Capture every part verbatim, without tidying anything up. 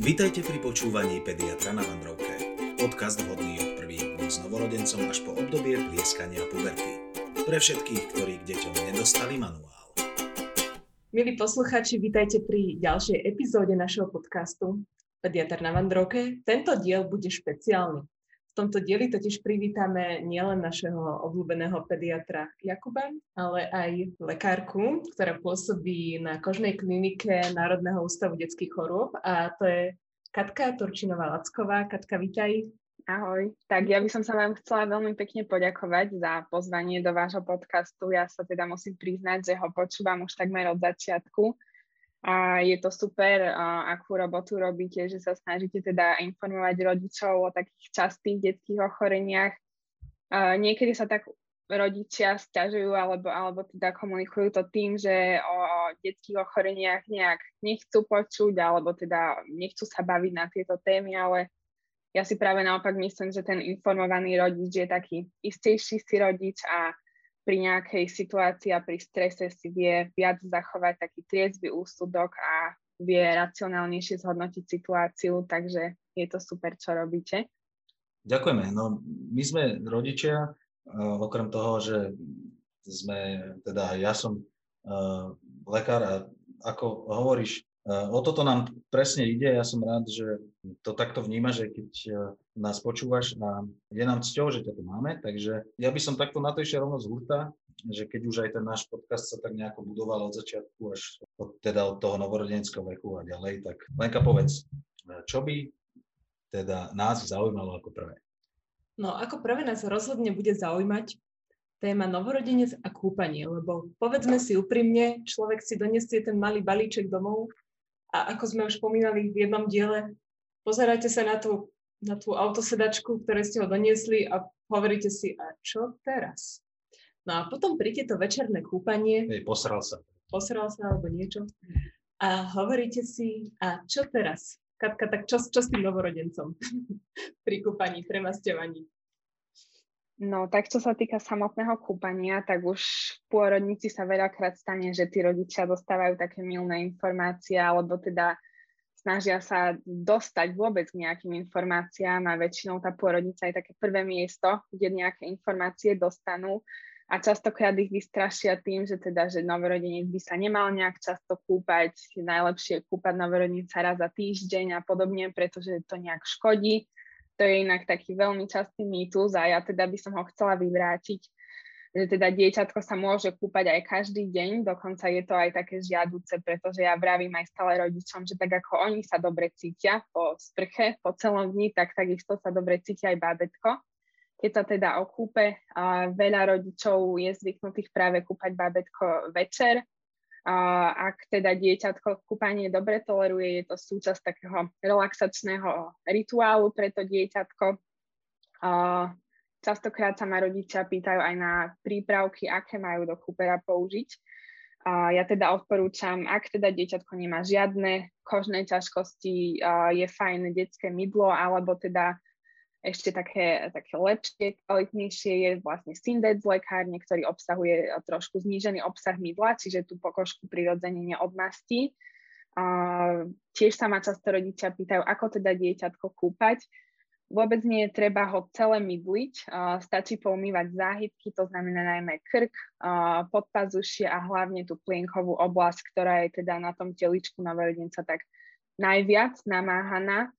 Vítajte pri počúvaní Pediatra na Vandrovke. Podcast vhodný od prvých dní s novorodencom až po obdobie plieskania puberty. Pre všetkých, ktorí k deťom nedostali manuál. Milí poslucháči, vítajte pri ďalšej epizóde našeho podcastu Pediatra na Vandrovke. Tento diel bude špeciálny. V tomto dieli totiž privítame nielen našeho obľúbeného pediatra Jakuba, ale aj lekárku, ktorá pôsobí na kožnej klinike Národného ústavu detských chorôb, a to je Katka Turčinová-Lacková. Katka, vitaj. Ahoj. Tak ja by som sa vám chcela veľmi pekne poďakovať za pozvanie do vášho podcastu. Ja sa teda musím priznať, že ho počúvam už takmer od začiatku. A je to super, akú robotu robíte, že sa snažíte teda informovať rodičov o takých častých detských ochoreniach. Niekedy sa tak rodičia sťažujú alebo, alebo teda komunikujú to tým, že o detských ochoreniach nejak nechcú počuť alebo teda nechcú sa baviť na tieto témy, ale ja si práve naopak myslím, že ten informovaný rodič je taký istejší si rodič a pri nejakej situácii a pri strese si vie viac zachovať taký triezvy úsudok a vie racionálnejšie zhodnotiť situáciu, takže je to super, čo robíte. Ďakujeme. No, my sme rodičia, okrem toho, že sme, teda ja som uh, lekár a ako hovoríš, uh, o toto nám presne ide. Ja som rád, že to takto vníma, že keď uh, nás počúvaš a je nám cťou, že ťa tu máme. Takže ja by som takto na to išiel rovno z hurta, že keď už aj ten náš podcast sa tak nejako budoval od začiatku až od, teda od toho novorodeneckého veku a ďalej, tak Lenka, povedz, čo by teda nás zaujímalo ako prvé? No, ako prvé nás rozhodne bude zaujímať téma novorodenec a kúpanie, lebo povedzme si úprimne, človek si donesie ten malý balíček domov a ako sme už spomínali v jednom diele, pozeráte sa na tú, na tú autosedačku, ktoré ste ho doniesli a hovoríte si, a čo teraz? No a potom príde to večerné kúpanie. Hej, posral sa. Posral sa alebo niečo. A hovoríte si, a čo teraz? Katka, tak čo, čo s tým novorodencom pri kúpaní, premasťovaní? No, tak čo sa týka samotného kúpania, tak už v pôrodnici sa veľakrát stane, že tí rodičia dostávajú také mylné informácie, alebo teda snažia sa dostať vôbec k nejakým informáciám a väčšinou tá pôrodnica je také prvé miesto, kde nejaké informácie dostanú a častokrát ich vystrašia tým, že teda, že novorodenec by sa nemal nejak často kúpať, najlepšie kúpať novorodenca raz za týždeň a podobne, pretože to nejak škodí. To je inak taký veľmi častý mýtus a ja teda by som ho chcela vyvrátiť, že teda dieťatko sa môže kúpať aj každý deň, dokonca je to aj také žiaduce, pretože ja vravím aj stále rodičom, že tak ako oni sa dobre cítia po sprche, po celom dni, tak takisto sa dobre cítia aj bábätko. Keď sa teda okúpe, a veľa rodičov je zvyknutých práve kúpať bábätko večer. A ak teda dieťatko kúpanie dobre toleruje, je to súčasť takého relaxačného rituálu pre to dieťatko. A častokrát sa ma rodičia pýtajú aj na prípravky, aké majú do kúpera použiť. A ja teda odporúčam, ak teda dieťatko nemá žiadne kožné ťažkosti, je fajn detské mydlo alebo teda ešte také, také lepšie, kvalitnejšie je vlastne Syndec z lekárne, ktorý obsahuje trošku znížený obsah mydla, čiže tú pokožku prirodzene neodmastí. Uh, tiež sa ma často rodičia pýtajú, ako teda dieťatko kúpať. Vôbec nie je treba ho celé mydliť, uh, stačí poumývať záhytky, to znamená najmä krk, uh, podpazušie a hlavne tú plienkovú oblasť, ktorá je teda na tom teličku novorodenca tak najviac namáhaná.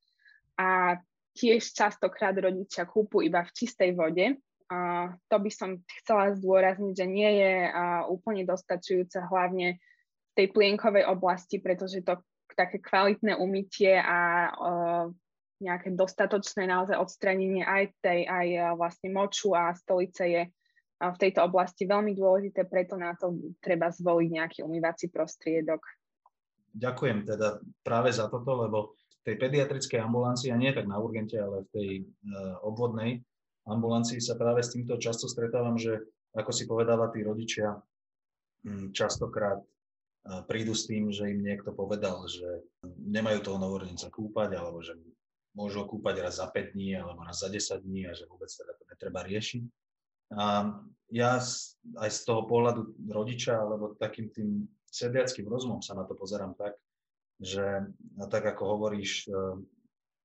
A tiež častokrát rodičia kúpu iba v čistej vode. Uh, to by som chcela zdôrazniť, že nie je uh, úplne dostačujúce hlavne v tej plienkovej oblasti, pretože to také kvalitné umytie a uh, nejaké dostatočné naozaj odstranenie aj tej, aj uh, vlastne moču a stolice je uh, v tejto oblasti veľmi dôležité, preto na to treba zvoliť nejaký umývací prostriedok. Ďakujem teda práve za toto, lebo v tej pediatrickej ambulancii, a nie tak na urgente, ale v tej e, obvodnej ambulancii sa práve s týmto často stretávam, že ako si povedala, tí rodičia m, častokrát e, prídu s tým, že im niekto povedal, že nemajú toho novorodenca kúpať, alebo že môžu kúpať raz za päť dní, alebo raz za desať dní a že vôbec teda to netreba riešiť. A ja z, aj z toho pohľadu rodiča, alebo takým tým sediackým rozumom sa na to pozerám tak, že tak ako hovoríš,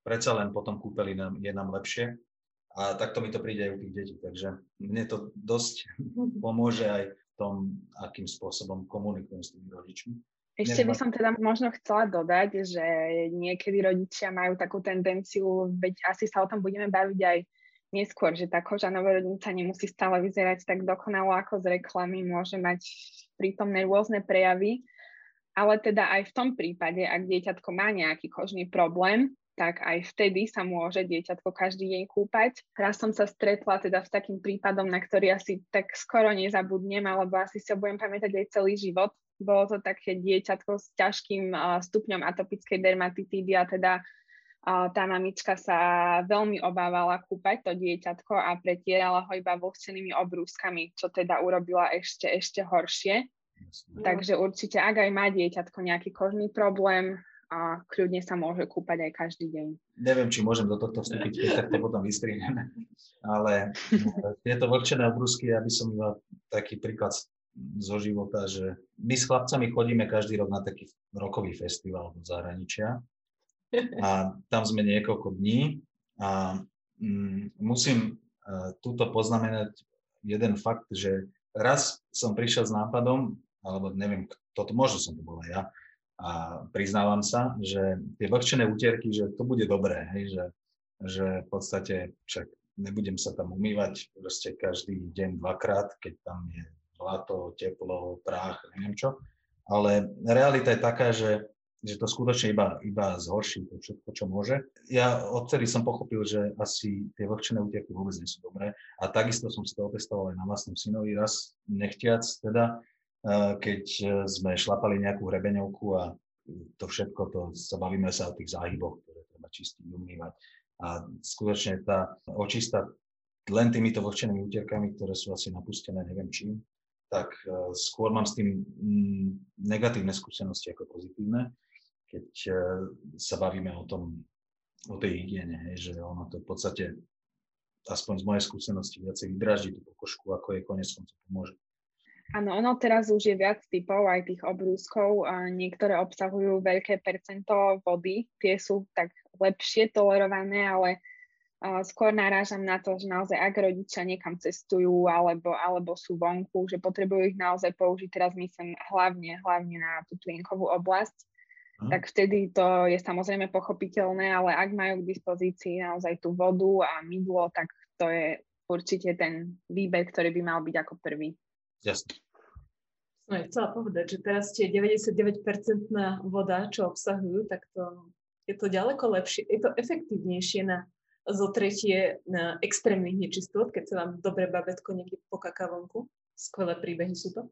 predsa len potom kúpeli nám, je nám lepšie. A takto mi to príde aj u tých detí. Takže mne to dosť pomôže aj v tom, akým spôsobom komunikujem s tými rodičmi. Ešte by som teda možno chcela dodať, že niekedy rodičia majú takú tendenciu, veď asi sa o tom budeme baviť aj neskôr, že tá koža novorodinca nemusí stále vyzerať tak dokonalo ako z reklamy, môže mať prítomné rôzne prejavy, ale teda aj v tom prípade, ak dieťatko má nejaký kožný problém, tak aj vtedy sa môže dieťatko každý deň kúpať. Raz som sa stretla teda s takým prípadom, na ktorý asi tak skoro nezabudnem, alebo asi si ho budem pamätať aj celý život. Bolo to také dieťatko s ťažkým uh, stupňom atopickej dermatitídy a teda uh, tá mamička sa veľmi obávala kúpať to dieťatko a pretierala ho iba vlhčenými obrúskami, čo teda urobila ešte, ešte horšie. Jasne. Takže určite, ak aj má dieťatko nejaký kožný problém, a kľudne sa môže kúpať aj každý deň. Neviem, či môžem do tohto vstúpiť, keď tak to potom vystrihneme. Ale tieto vlhčené obrúsky, ja by som mal taký príklad zo života, že my s chlapcami chodíme každý rok na taký rokový festival do zahraničia a tam sme niekoľko dní a mm, musím uh, túto poznamenať jeden fakt, že raz som prišiel s nápadom, alebo neviem, kto to, možno som to bola ja, a priznávam sa, že tie vlhčené utierky, že to bude dobré, hej, že, že v podstate však nebudem sa tam umývať proste každý deň dvakrát, keď tam je blato, teplo, prach, neviem čo. Ale realita je taká, že, že to skutočne iba, iba zhorší to všetko, čo môže. Ja odtedy som pochopil, že asi tie vlhčené utierky vôbec nie sú dobré. A takisto som si to otestoval aj na vlastnom synovi raz nechtiac teda, keď sme šlapali nejakú hrebeňovku a to všetko, to sa bavíme sa o tých záhyboch, ktoré treba čistiť, umývať. A skutočne tá očista len týmito vlhčenými utierkami, ktoré sú asi napustené, neviem čím, tak skôr mám s tým negatívne skúsenosti ako pozitívne, keď sa bavíme o tom, o tej hygiene, hej, že ono to v podstate, aspoň z mojej skúsenosti, viacej vydráždi tú pokožku, ako jej konec koncov pomôže. Áno, ono teraz už je viac typov aj tých obrúskov. Niektoré obsahujú veľké percento vody. Tie sú tak lepšie tolerované, ale skôr narážam na to, že naozaj ak rodičia niekam cestujú alebo, alebo sú vonku, že potrebujú ich naozaj použiť. Teraz myslím hlavne, hlavne na tú plienkovú oblasť. Aha. Tak vtedy to je samozrejme pochopiteľné, ale ak majú k dispozícii naozaj tú vodu a mydlo, tak to je určite ten výber, ktorý by mal byť ako prvý. Jasne. No ja chcela povedať, že teraz tie deväťdesiatdeväť percent voda, čo obsahujú, tak to, je to ďaleko lepšie, je to efektívnejšie na zotretie na extrémnych nečistôt, keď sa vám dobre babetko niekde pokaká vonku. Skvelé príbehy sú to.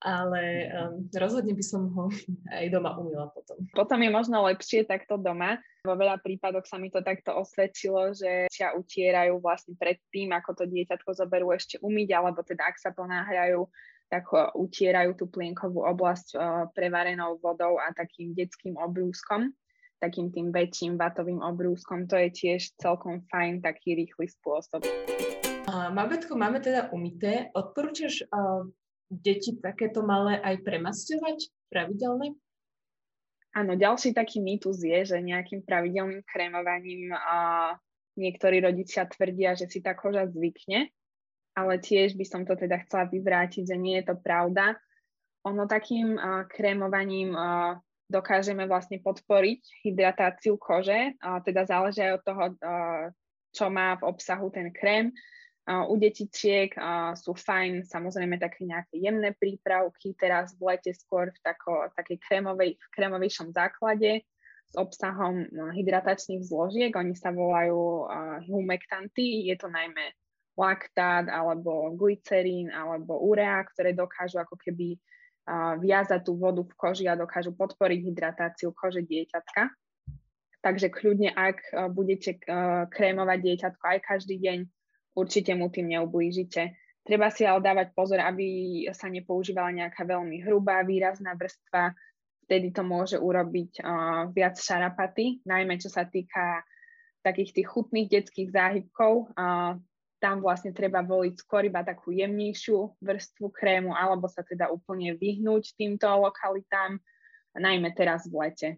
Ale um, rozhodne by som ho aj doma umýla potom. Potom je možno lepšie takto doma. Vo veľa prípadoch sa mi to takto osvedčilo, že sa utierajú vlastne pred tým, ako to dieťatko zoberú ešte umyť, alebo teda ak sa ponáhrajú, tak utierajú tú plienkovú oblasť uh, prevarenou vodou a takým detským obrúskom, takým tým väčším vatovým obrúskom. To je tiež celkom fajn, taký rýchly spôsob. Uh, Babetko máme teda umyté. Odporúčaš... Uh... deti takéto malé aj premasťovať pravidelne? Áno, ďalší taký mýtus je, že nejakým pravidelným krémovaním a niektorí rodičia tvrdia, že si tá koža zvykne, ale tiež by som to teda chcela vyvrátiť, že nie je to pravda. Ono takým a, krémovaním a, dokážeme vlastne podporiť hydratáciu kože, a, teda záleží aj od toho, a, čo má v obsahu ten krém. U detičiek sú fajn samozrejme také nejaké jemné prípravky, teraz v lete skôr v tako, takej krémovej, v krémovejšom základe s obsahom hydratačných zložiek, oni sa volajú humektanty, je to najmä laktát alebo glycerín alebo urea, ktoré dokážu ako keby viazať tú vodu v koži a dokážu podporiť hydratáciu kože dieťatka. Takže kľudne, ak budete krémovať dieťatko aj každý deň, určite mu tým neublížite. Treba si ale dávať pozor, aby sa nepoužívala nejaká veľmi hrubá, výrazná vrstva. Vtedy to môže urobiť uh, viac šarapaty, najmä čo sa týka takých tých chutných detských záhybkov. Uh, tam vlastne treba voliť skôr iba takú jemnejšiu vrstvu krému, alebo sa teda úplne vyhnúť týmto lokalitám, najmä teraz v lete.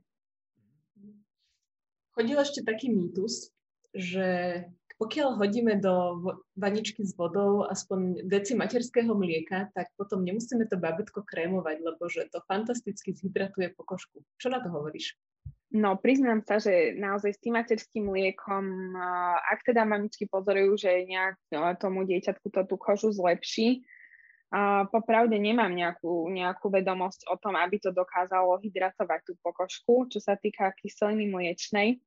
Chodil ešte taký mýtus, že pokiaľ hodíme do vaničky s vodou aspoň deci materského mlieka, tak potom nemusíme to bábätko krémovať, lebo že to fantasticky zhydratuje pokožku. Čo na to hovoríš? No, priznám sa, že naozaj s tým materským mliekom, ak teda mamičky pozorujú, že nejak tomu dieťatku to tú kožu zlepší, popravde nemám nejakú, nejakú vedomosť o tom, aby to dokázalo hydratovať tú pokožku, čo sa týka kyseliny mliečnej.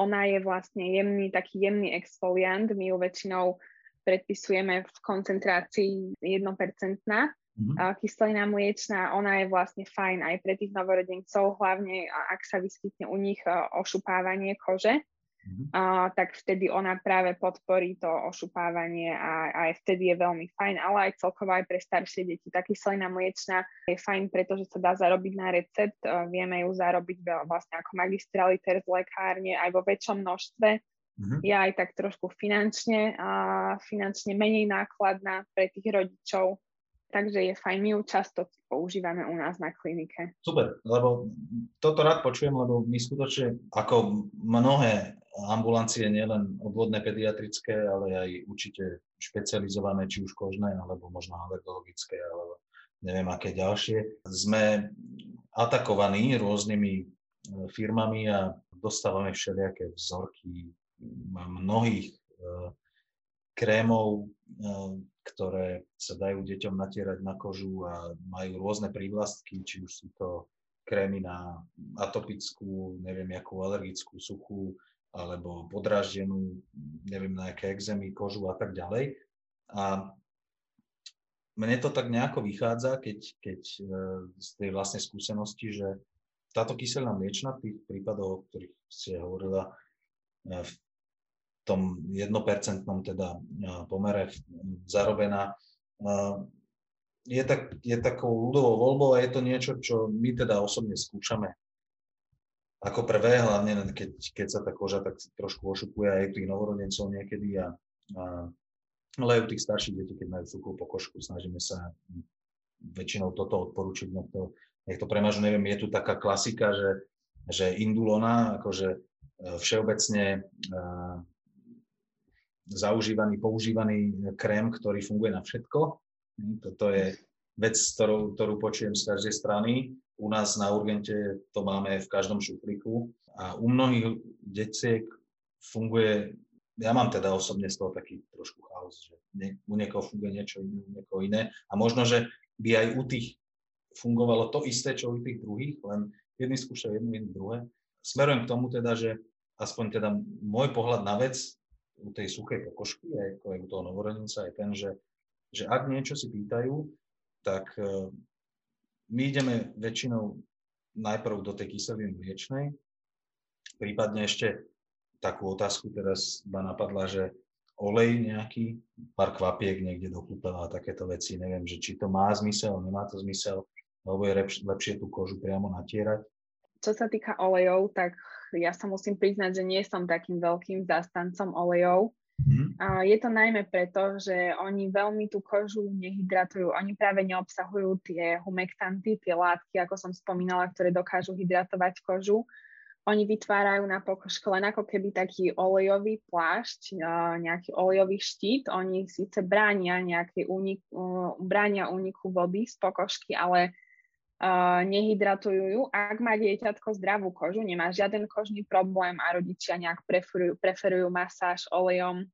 Ona je vlastne jemný, taký jemný exfoliant, my ju väčšinou predpisujeme v koncentrácii jedno percento. Mm-hmm. Kyselina mliečna, ona je vlastne fajn aj pre tých novorodencov, hlavne ak sa vyskytne u nich ošupávanie kože, mm-hmm. a, tak vtedy ona práve podporí to ošupávanie a, a aj vtedy je veľmi fajn, ale aj celkovo aj pre staršie deti. Tá kyselina mliečna je fajn, pretože sa dá zarobiť na recept, vieme ju zarobiť vlastne ako magistraliter z lekárne aj vo väčšom množstve. Mm-hmm. Je aj tak trošku finančne, a finančne menej nákladná pre tých rodičov. Takže je fajn, my ju často používame u nás na klinike. Super, lebo toto rád počujem, lebo my skutočne, ako mnohé ambulancie, nielen obvodné pediatrické, ale aj určite špecializované, či už kožné, alebo možno alergologické, alebo neviem aké ďalšie, sme atakovaní rôznymi firmami a dostávame všelijaké vzorky mnohých krémov, ktoré sa dajú deťom natierať na kožu a majú rôzne prívlastky, či už sú to krémy na atopickú, neviem jakú alergickú, suchú, alebo podráždenú, neviem na aké ekzémy, kožu a tak ďalej. A mne to tak nejako vychádza, keď, keď z tej vlastnej skúsenosti, že táto kyselina mliečna v tých prípadoch, o ktorých ste hovorila, v tom jednopercentnom teda pomere zarobená, je, tak, je takou ľudovou voľbou a je to niečo, čo my teda osobne skúšame. Ako prvé, hlavne keď, keď sa tá koža tak trošku ošupuje aj tých novorodencov niekedy, a, a, ale aj u tých starších detí, keď majú suchú pokožku, snažíme sa väčšinou toto odporúčiť. Nech to, nech to premažu, neviem, je tu taká klasika, že, že indulona, akože všeobecne zaužívaný, používaný krém, ktorý funguje na všetko. Toto je vec, ktorú, ktorú počujem z každej strany. U nás na urgente to máme v každom šuflíku a u mnohých detiek funguje, ja mám teda osobne z toho taký trošku chaos, že u niekoho funguje niečo iné, u niekoho iné a možno, že by aj u tých fungovalo to isté, čo u tých druhých, len jedni skúšajú jedno, jedno druhé. Smerujem k tomu teda, že aspoň teda môj pohľad na vec u tej suchej pokožky, ako aj u toho novorodenca, je ten, že, že ak niečo si pýtajú, tak my ideme väčšinou najprv do tej kyseliny mliečnej, prípadne ešte takú otázku teraz ma napadla, že olej nejaký, pár kvapiek niekde dochutala a takéto veci, neviem, že či to má zmysel, nemá to zmysel, alebo je lepš- lepšie tú kožu priamo natierať. Čo sa týka olejov, tak ja sa musím priznať, že nie som takým veľkým zastancom olejov. Mm. A je to najmä preto, že oni veľmi tú kožu nehydratujú. Oni práve neobsahujú tie humektanty, tie látky, ako som spomínala, ktoré dokážu hydratovať kožu. Oni vytvárajú na pokožke len ako keby taký olejový plášť, nejaký olejový štít. Oni síce bránia nejaký únik, bránia úniku vody z pokožky, ale Uh, nehydratujú ju. Ak má dieťatko zdravú kožu, nemá žiaden kožný problém a rodičia nejak preferujú, preferujú masáž olejom,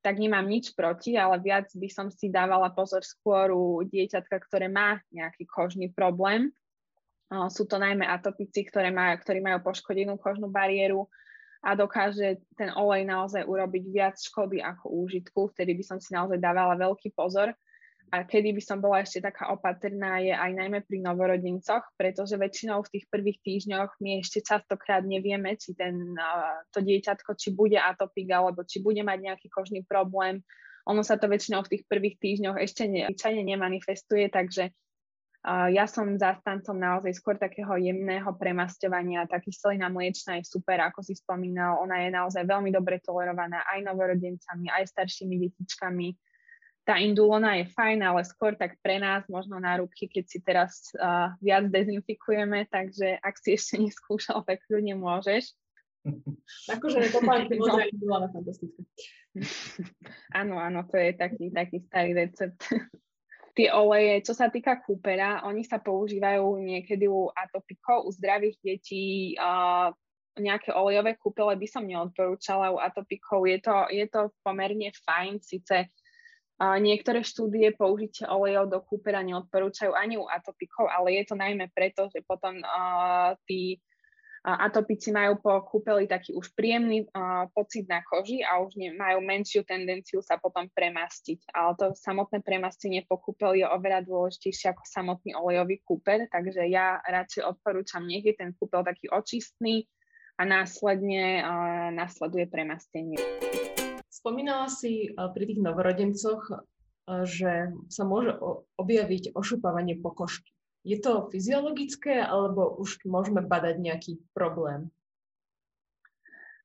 tak nemám nič proti, ale viac by som si dávala pozor skôr u dieťatka, ktoré má nejaký kožný problém. Uh, sú to najmä atopici, ktoré má, ktorí majú poškodenú kožnú bariéru a dokáže ten olej naozaj urobiť viac škody ako úžitku. Vtedy by som si naozaj dávala veľký pozor. A kedy by som bola ešte taká opatrná, je aj najmä pri novorodencoch, pretože väčšinou v tých prvých týždňoch my ešte častokrát nevieme, či ten, to dieťatko, či bude atopik, alebo či bude mať nejaký kožný problém. Ono sa to väčšinou v tých prvých týždňoch ešte ne, nemanifestuje, takže uh, ja som zastancom naozaj skôr takého jemného premasťovania. Tá kyselina mliečna je super, ako si spomínal, ona je naozaj veľmi dobre tolerovaná aj novorodencami, aj staršími detičkami. Tá indulona je fajn, ale skôr tak pre nás, možno na ruky, keď si teraz uh, viac dezinfikujeme, takže ak si ešte neskúšal, tak kľudne môžeš. Akože to pán Pimoza bola fantastická. Áno, áno, to je taký, taký starý recept. Tie oleje, čo sa týka kúpera, oni sa používajú niekedy u atopikov, u zdravých detí. Uh, nejaké olejové kúpele by som neodporúčala u atopikov. Je to, je to pomerne fajn, síce uh, niektoré štúdie použitie olejov do kúpera neodporúčajú ani u atopikov, ale je to najmä preto, že potom uh, tí atopici majú po kúpeli taký už príjemný uh, pocit na koži a už ne, majú menšiu tendenciu sa potom premastiť. Ale to samotné premastenie po kúpeli je oveľa dôležitejšie ako samotný olejový kúper, takže ja radšej odporúčam, nech je ten kúpel taký očistný a následne uh, nasleduje premastenie. Spomínala si uh, pri tých novorodencoch, uh, že sa môže o- objaviť ošupávanie pokožky. Je to fyziologické, alebo už môžeme badať nejaký problém?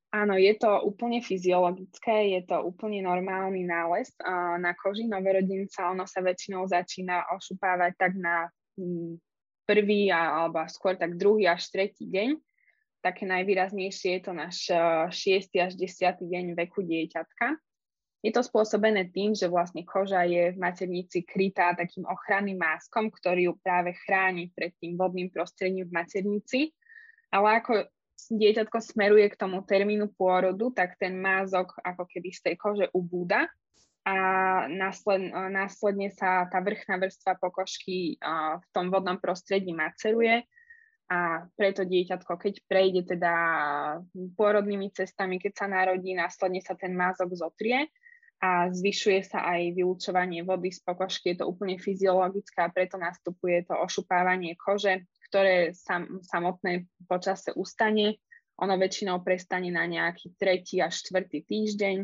Áno, je to úplne fyziologické, je to úplne normálny nález. Na koži novorodenca ono sa väčšinou začína ošupávať tak na prvý, alebo skôr tak druhý až tretí deň. Také najvýraznejšie je to na šiesty až desiaty deň veku dieťatka. Je to spôsobené tým, že vlastne koža je v maternici krytá takým ochranným máskom, ktorý ju práve chráni pred tým vodným prostredím v maternici. Ale ako dieťatko smeruje k tomu termínu pôrodu, tak ten mázok ako keby z tej kože ubúda a následne, následne sa tá vrchná vrstva pokožky v tom vodnom prostredí maceruje. A preto dieťatko, keď prejde teda pôrodnými cestami, keď sa narodí, následne sa ten mázok zotrie a zvyšuje sa aj vylučovanie vody z pokožky. Je to úplne fyziologické a preto nastupuje to ošupávanie kože, ktoré sam, samotné počase ustane. Ono väčšinou prestane na nejaký tretí až štvrtý týždeň.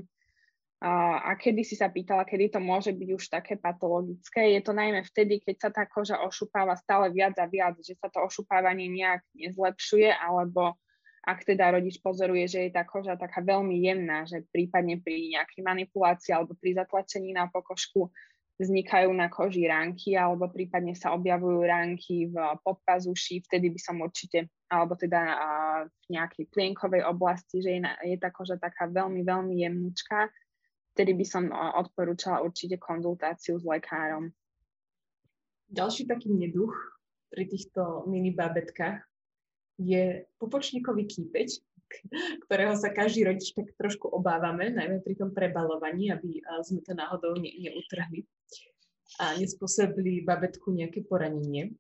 A kedy si sa pýtala, kedy to môže byť už také patologické? Je to najmä vtedy, keď sa tá koža ošupáva stále viac a viac, že sa to ošupávanie nejak nezlepšuje, alebo ak teda rodič pozoruje, že je tá koža taká veľmi jemná, že prípadne pri nejakej manipulácii alebo pri zatlačení na pokožku vznikajú na koži ránky alebo prípadne sa objavujú ránky v podpazuši, vtedy by som určite, alebo teda v nejakej plienkovej oblasti, že je, je tá koža taká veľmi, veľmi jemnúčka, vtedy by som odporúčala určite konzultáciu s lekárom. Ďalší taký neduch pri týchto mini bábetkách je pupočníkový kýpeť, ktorého sa každý rodič tak trošku obávame, najmä pri tom prebalovaní, aby sme to náhodou ne- neutrhli a nespôsobili babetku nejaké poranenie.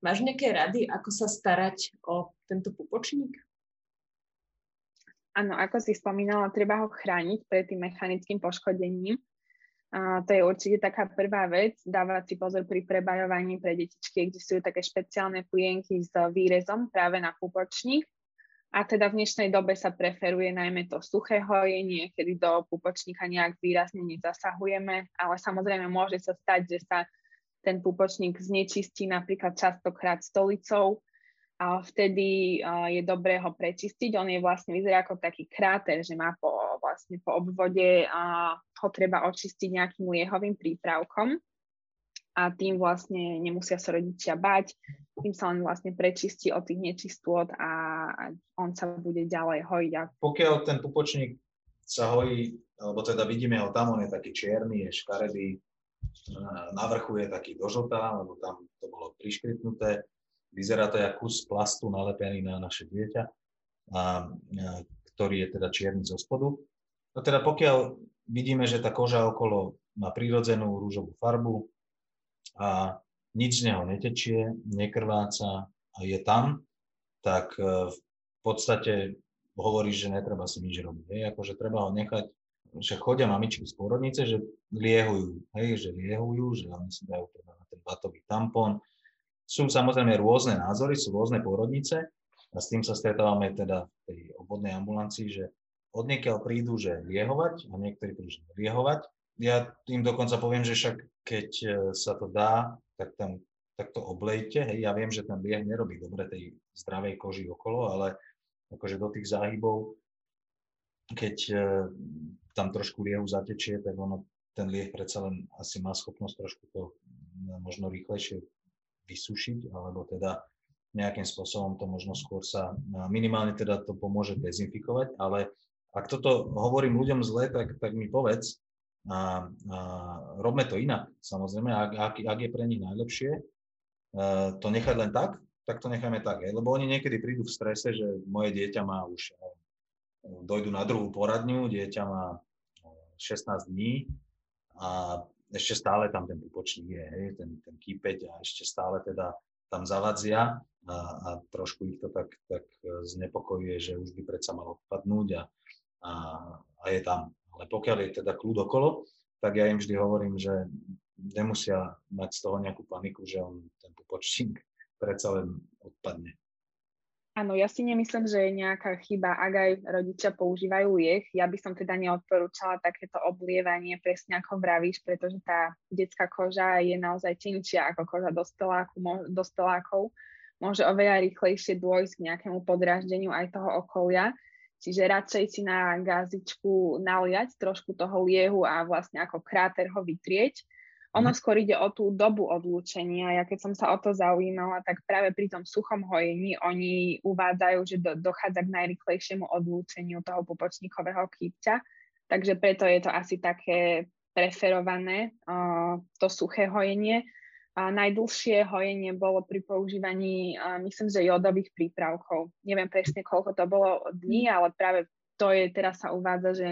Máš nejaké rady, ako sa starať o tento pupočník? Áno, ako si spomínala, treba ho chrániť pred tým mechanickým poškodením. A to je určite taká prvá vec, dávať si pozor pri prebaľovaní pre detičky, existujú také špeciálne plienky s výrezom práve na pupočník. A teda v dnešnej dobe sa preferuje najmä to suché hojenie, kedy do pupočníka nejak výrazne nezasahujeme, ale samozrejme môže sa stať, že sa ten pupočník znečistí napríklad častokrát stolicou. A vtedy je dobré ho prečistiť. On je vlastne, vyzerá ako taký kráter, že má po, vlastne po obvode a ho treba očistiť nejakým liehovým prípravkom a tým vlastne nemusia sa rodičia bať. Tým sa on vlastne prečistí od tých nečistôt a on sa bude ďalej hojiť. Pokiaľ ten pupočník sa hojí, alebo teda vidíme ho tam, on je taký čierny, je škaredý, na vrchu je taký dožltá, lebo tam to bolo priškripnuté. Vyzerá to ako kus plastu nalepený na naše dieťa, a, a, ktorý je teda čierny zo spodu. No teda pokiaľ vidíme, že tá koža okolo má prirodzenú rúžovú farbu a nič z neho netečie, nekrváca a je tam, tak v podstate hovoríš, že netreba si nič robiť. Hej, akože treba ho nechať, že chodia mamičky z pôrodnice, že liehujú, hej, že liehujú, že oni si dajú teda na ten vatový tampón. Sú samozrejme rôzne názory, sú rôzne pôrodnice a s tým sa stretávame teda v tej obvodnej ambulancii, že odniekiaľ prídu, že liehovať a niektorí prídu, že liehovať. Ja im dokonca poviem, že však keď sa to dá, tak, tam, tak to oblejte. Hej, ja viem, že ten lieh nerobí dobre tej zdravej koži okolo, ale akože do tých záhybov, keď tam trošku liehu zatečie, tak ono, ten lieh predsa len asi má schopnosť trošku to možno rýchlejšie vysúšiť, alebo teda nejakým spôsobom to možno skôr sa minimálne teda to pomôže dezinfikovať, ale ak toto hovorím ľuďom zle, tak, tak mi povedz a, a robme to inak. Samozrejme, ak, ak, ak je pre nich najlepšie e, to nechať len tak, tak to necháme tak. Hej. Lebo oni niekedy prídu v strese, že moje dieťa má už, e, dojdu na druhú poradňu, dieťa má šestnásť dní a ešte stále tam ten pupočník je, hej, ten, ten kýpeť a ešte stále teda tam zavadzia a, a trošku ich to tak, tak znepokojuje, že už by predsa malo odpadnúť a, a, a je tam. Ale pokiaľ je teda kľud okolo, tak ja im vždy hovorím, že nemusia mať z toho nejakú paniku, že on ten pupočník predsa len odpadne. Áno, ja si nemyslím, že je nejaká chyba, ak aj rodičia používajú liek. Ja by som teda neodporúčala takéto oblievanie, presne ako vravíš, pretože tá detská koža je naozaj tenčia ako koža dospelákov. Môže oveľa rýchlejšie dôjsť k nejakému podráždeniu aj toho okolia. Čiže radšej si na gazičku naliať trošku toho liehu a vlastne ako kráter ho vytrieť. Ono skôr ide o tú dobu odlúčenia. Ja keď som sa o to zaujímala, tak práve pri tom suchom hojení oni uvádzajú, že do, dochádza k najrýchlejšiemu odlúčeniu toho pupočníkového kýpťa. Takže preto je to asi také preferované, uh, to suché hojenie. Uh, najdlhšie hojenie bolo pri používaní, uh, myslím, že jodových prípravkov. Neviem presne, koľko to bolo dní, ale práve to je, teraz sa uvádza, že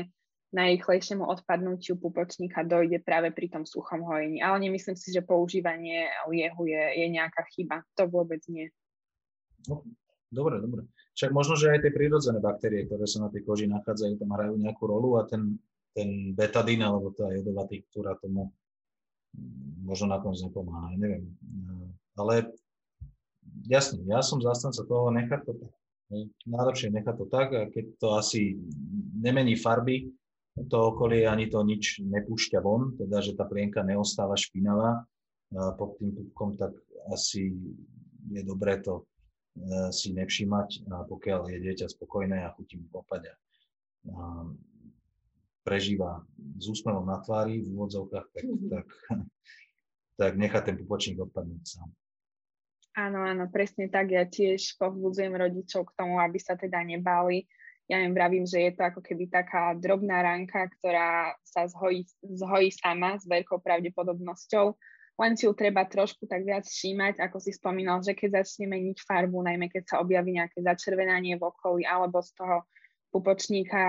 najrýchlejšiemu odpadnutiu pupočníka dojde práve pri tom suchom hojení. Ale nemyslím si, že používanie liehu je, je nejaká chyba. To vôbec nie. Dobre, dobre. Však možno, že aj tie prírodzené baktérie, ktoré sa na tej koži nachádzajú, tam hrajú nejakú rolu a ten, ten betadín alebo tá jodová tiktúra tomu možno nakoniec nepomáha, neviem. Ale jasne, ja som zastanca toho nechať to tak. Najlepšie nechať to tak, a keď to asi nemení farby, to okolie ani to nič nepúšťa von, teda že tá plienka neostáva špinavá pod tým pupkom, tak asi je dobré to si nevšímať, pokiaľ je dieťa spokojné a chutí mu popaďa. Prežíva s úsmevom na tvári v úvodzovkách, tak, tak, tak nechá ten pupočník odpadnúť sám. Áno, áno, presne tak. Ja tiež povzbudzujem rodičov k tomu, aby sa teda nebáli. Ja im vravím, že je to ako keby taká drobná ranka, ktorá sa zhojí, zhojí sama s veľkou pravdepodobnosťou. Len si ju treba trošku tak viac všímať, ako si spomínal, že keď začne meniť farbu, najmä keď sa objaví nejaké začervenanie v okolí, alebo z toho pupočníka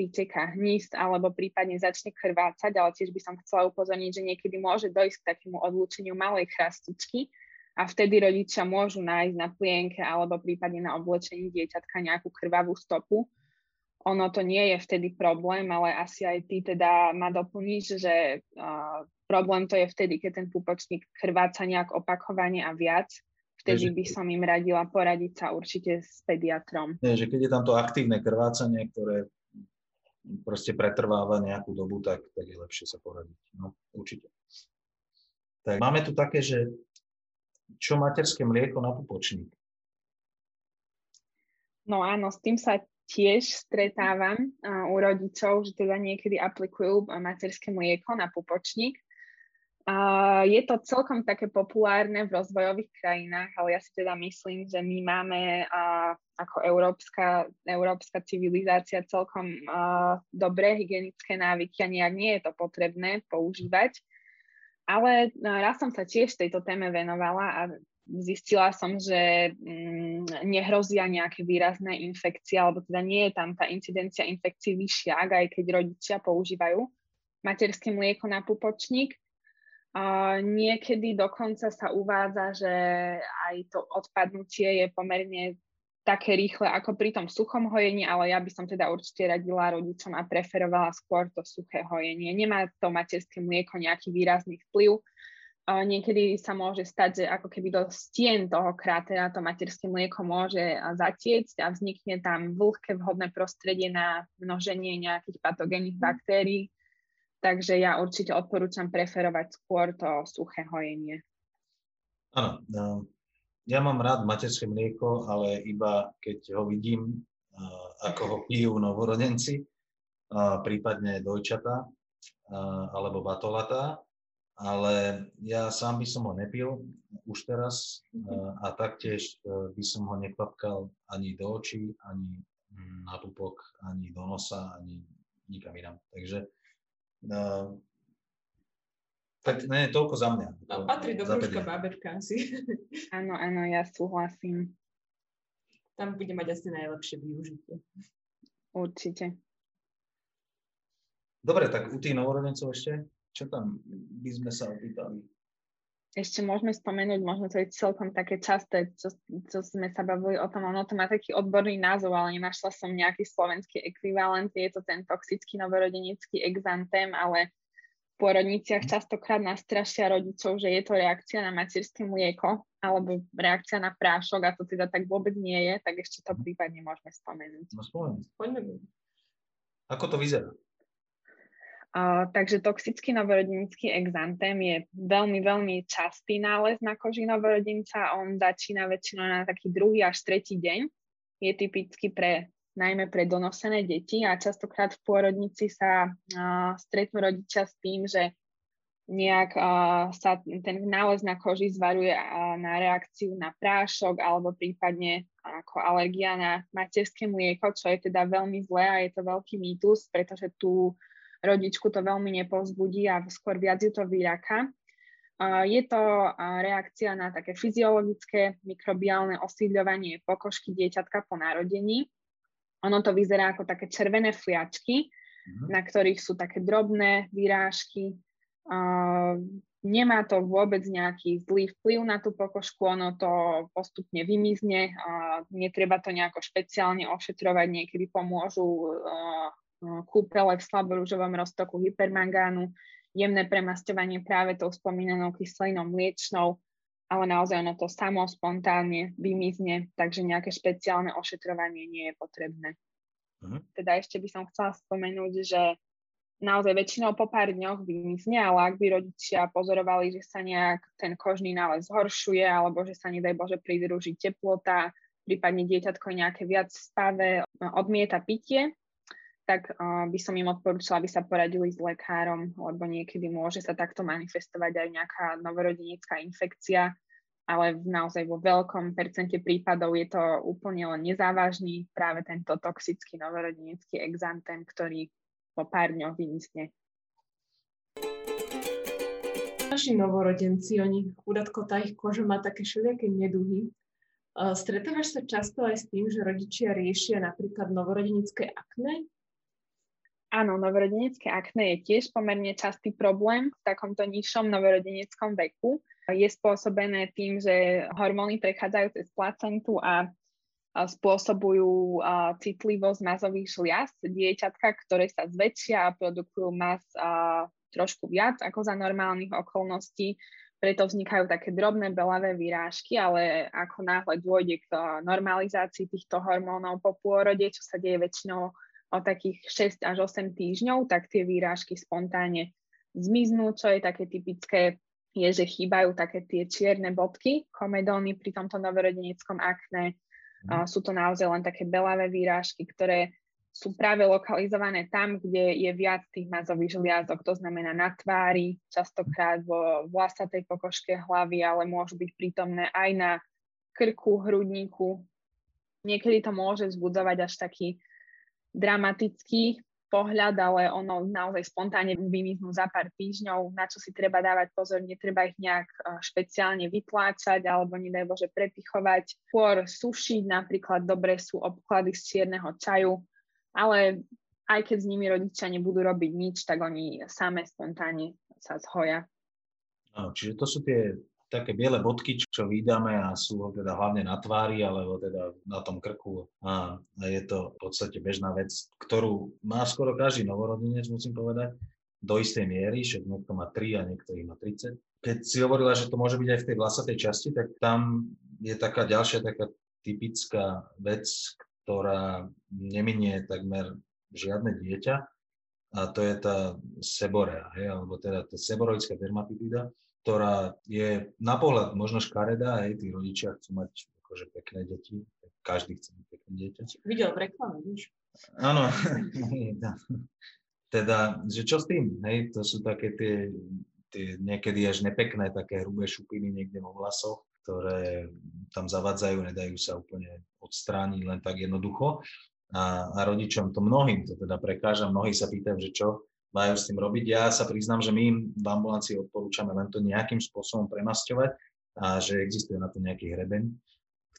vyteká hnízd, alebo prípadne začne krvácať, ale tiež by som chcela upozorniť, že niekedy môže dojsť k takému odlúčeniu malej chrastičky, a vtedy rodičia môžu nájsť na plienke alebo prípadne na oblečení dieťatka nejakú krvavú stopu. Ono to nie je vtedy problém, ale asi aj ty teda ma doplníš, že uh, problém to je vtedy, keď ten pupočník krváca nejak opakovane a viac. Vtedy by som im radila poradiť sa určite s pediatrom. Nie, že keď je tam to aktívne krvácanie, ktoré proste pretrváva nejakú dobu, tak, tak je lepšie sa poradiť. No, určite. Tak máme tu také, že čo materské mlieko na pupočník? No áno, s tým sa tiež stretávam uh, u rodičov, že teda niekedy aplikujú materské mlieko na pupočník. Uh, je to celkom také populárne v rozvojových krajinách, ale ja si teda myslím, že my máme uh, ako európska, európska civilizácia celkom uh, dobré hygienické návyky a nejak nie je to potrebné používať. Ale raz som sa tiež tejto téme venovala a zistila som, že nehrozia nejaké výrazné infekcie, alebo teda nie je tam tá incidencia infekcií vyššia, aj keď rodičia používajú materské mlieko na pupočník. Niekedy dokonca sa uvádza, že aj to odpadnutie je pomerne také rýchle ako pri tom suchom hojení, ale ja by som teda určite radila rodičom a preferovala skôr to suché hojenie. Nemá to materské mlieko nejaký výrazný vplyv. Niekedy sa môže stať, že ako keby do stien toho krátera to materské mlieko môže zatiecť a vznikne tam vlhké vhodné prostredie na množenie nejakých patogénnych baktérií. Takže ja určite odporúčam preferovať skôr to suché hojenie. Áno, no. Ja mám rád materské mlieko, ale iba keď ho vidím, ako ho pijú novorodenci, prípadne dojčatá alebo batolatá. ale ja sám by som ho nepil už teraz a taktiež by som ho nekvapkal ani do očí, ani na pupok, ani do nosa, ani nikam inam. Takže no, tak nie, toľko za mňa. No, patrí do krúžka bábätka asi. Áno, áno, ja súhlasím. Tam bude mať asi najlepšie využitie. Určite. Dobre, tak u tých novorodencov ešte? Čo tam by sme sa opýtali? Ešte môžeme spomenúť, možno to je celkom také časté, čo, čo sme sa bavili o tom, ono to má taký odborný názov, ale nenašla som nejaký slovenský ekvivalent, je to ten toxický novorodenický exantem, ale v pôrodniciach častokrát nastrašia rodičov, že je to reakcia na materské mlieko, alebo reakcia na prášok, a to teda tak vôbec nie je, tak ešte to prípadne môžeme spomenúť. No spomenúť. Poďme. Ako to vyzerá? Uh, takže toxický novorodenický exantem je veľmi, veľmi častý nález na koži novorodenca. On začína väčšinou na taký druhý až tretí deň. Je typicky pre, najmä pre donosené deti a častokrát v pôrodnici sa uh, stretnú rodičia s tým, že nejak uh, sa ten nález na koži zvaruje uh, na reakciu na prášok alebo prípadne ako alergia na materské mlieko, čo je teda veľmi zlé a je to veľký mýtus, pretože tu rodičku to veľmi nepovzbudí a skôr viac ju to vyraká. Je to reakcia na také fyziologické mikrobiálne osídľovanie pokožky dieťatka po narodení. Ono to vyzerá ako také červené fliačky, mm-hmm. na ktorých sú také drobné vyrážky. Nemá to vôbec nejaký zlý vplyv na tú pokožku, ono to postupne vymizne, netreba to nejako špeciálne ošetrovať, niekedy pomôžu kúpele v slaborúžovom roztoku hypermangánu, jemné premasťovanie práve tou spomínanou kyselinou mliečnou, ale naozaj ono to samo spontánne vymizne, takže nejaké špeciálne ošetrovanie nie je potrebné. Uh-huh. Teda ešte by som chcela spomenúť, že naozaj väčšinou po pár dňoch vymizne, ale ak by rodičia pozorovali, že sa nejak ten kožný nález zhoršuje, alebo že sa nedaj Bože pridruží teplota, prípadne dieťatko je nejaké viac spave, odmieta pitie, tak uh, by som im odporúčala, aby sa poradili s lekárom, lebo niekedy môže sa takto manifestovať aj nejaká novorodenecká infekcia, ale naozaj vo veľkom percente prípadov je to úplne len nezávažný práve tento toxický novorodenecký exantem, ktorý po pár dňoch vymizne. Naši novorodenci, oni chudatko, tá ich koža má také všelijaké neduhy. Uh, stretávaš sa často aj s tým, že rodičia riešia napríklad novorodenecké akné? Áno, novorodenecké akné je tiež pomerne častý problém v takomto nižšom novorodeneckom veku. Je spôsobené tým, že hormóny prechádzajú cez placentu a spôsobujú citlivosť mazových žliaz dieťatka, ktoré sa zväčšia a produkujú maz trošku viac ako za normálnych okolností. Preto vznikajú také drobné belavé vyrážky, ale ako náhle dôjde k normalizácii týchto hormónov po pôrode, čo sa deje väčšinou o takých šesť až osem týždňov, tak tie výrážky spontánne zmiznú, čo je také typické, je, že chýbajú také tie čierne bodky, komedóny pri tomto novorodeneckom akné. Mm. Sú to naozaj len také belavé výrážky, ktoré sú práve lokalizované tam, kde je viac tých mazových žliazok, to znamená na tvári, častokrát vo vlasatej pokožke hlavy, ale môžu byť prítomné aj na krku, hrudníku. Niekedy to môže vzbudzovať až taký dramatický pohľad, ale ono naozaj spontánne vymiznú za pár týždňov, na čo si treba dávať pozor, netreba ich nejak špeciálne vytláčať alebo nedaj Bože prepichovať, skôr sušiť, napríklad dobre sú obklady z čierneho čaju, ale aj keď s nimi rodičia nebudú robiť nič, tak oni same spontánne sa zhoja. No, čiže to sú tie také biele bodky, čo vydáme a sú teda hlavne na tvári, alebo teda na tom krku a je to v podstate bežná vec, ktorú má skoro každý novorodenec, musím povedať, do istej miery, však niekto má tri a niekto ich má tridsať. Keď si hovorila, že to môže byť aj v tej vlasatej časti, tak tam je taká ďalšia taká typická vec, ktorá neminie takmer žiadne dieťa a to je tá seborea, hej, alebo teda tá seboroická dermatitída, ktorá je na pohľad možno škaredá, hej, tí rodičia chcú mať akože pekné deti, každý chce mať pekné dieťa. Videl v reklame, víš? Áno, teda, že čo s tým, hej, to sú také tie tie niekedy až nepekné, také hrubé šupiny niekde vo vlasoch, ktoré tam zavadzajú, nedajú sa úplne odstrániť len tak jednoducho. A, a rodičom to mnohým, to teda prekáža, mnohí sa pýtajú, že čo majú s tým robiť. Ja sa priznám, že my im v ambulancii odporúčame len to nejakým spôsobom premasťovať a že existuje na to nejaký hrebeň,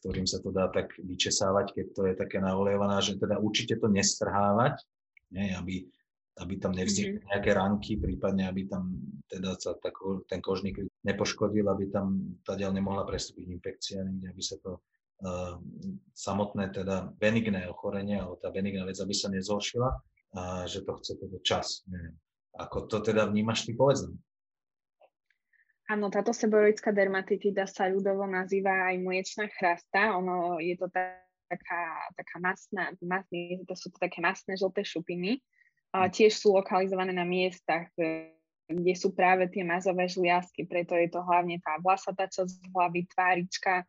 ktorým sa to dá tak vyčesávať, keď to je také naolejované, že teda určite to nestrhávať, nie, aby, aby tam nevznikli nejaké ranky, prípadne aby tam teda sa tá, ten kožný kryt nepoškodil, aby tam tá ďal nemohla prestúpiť infekcia, aby sa to uh, samotné teda benigné ochorenie, alebo tá benigná vec, aby sa nezhoršila, a že to chce teda čas. Neviem. Ako to teda vnímaš ty, povedz nám? Áno, táto seboroická dermatitída sa ľudovo nazýva aj mliečna chrasta. Ono je to taká, taká masná, masný, to sú to také masné žlté šupiny. A tiež sú lokalizované na miestach, kde sú práve tie mazové žliazky, preto je to hlavne tá vlasatá časť hlavy, tvárička.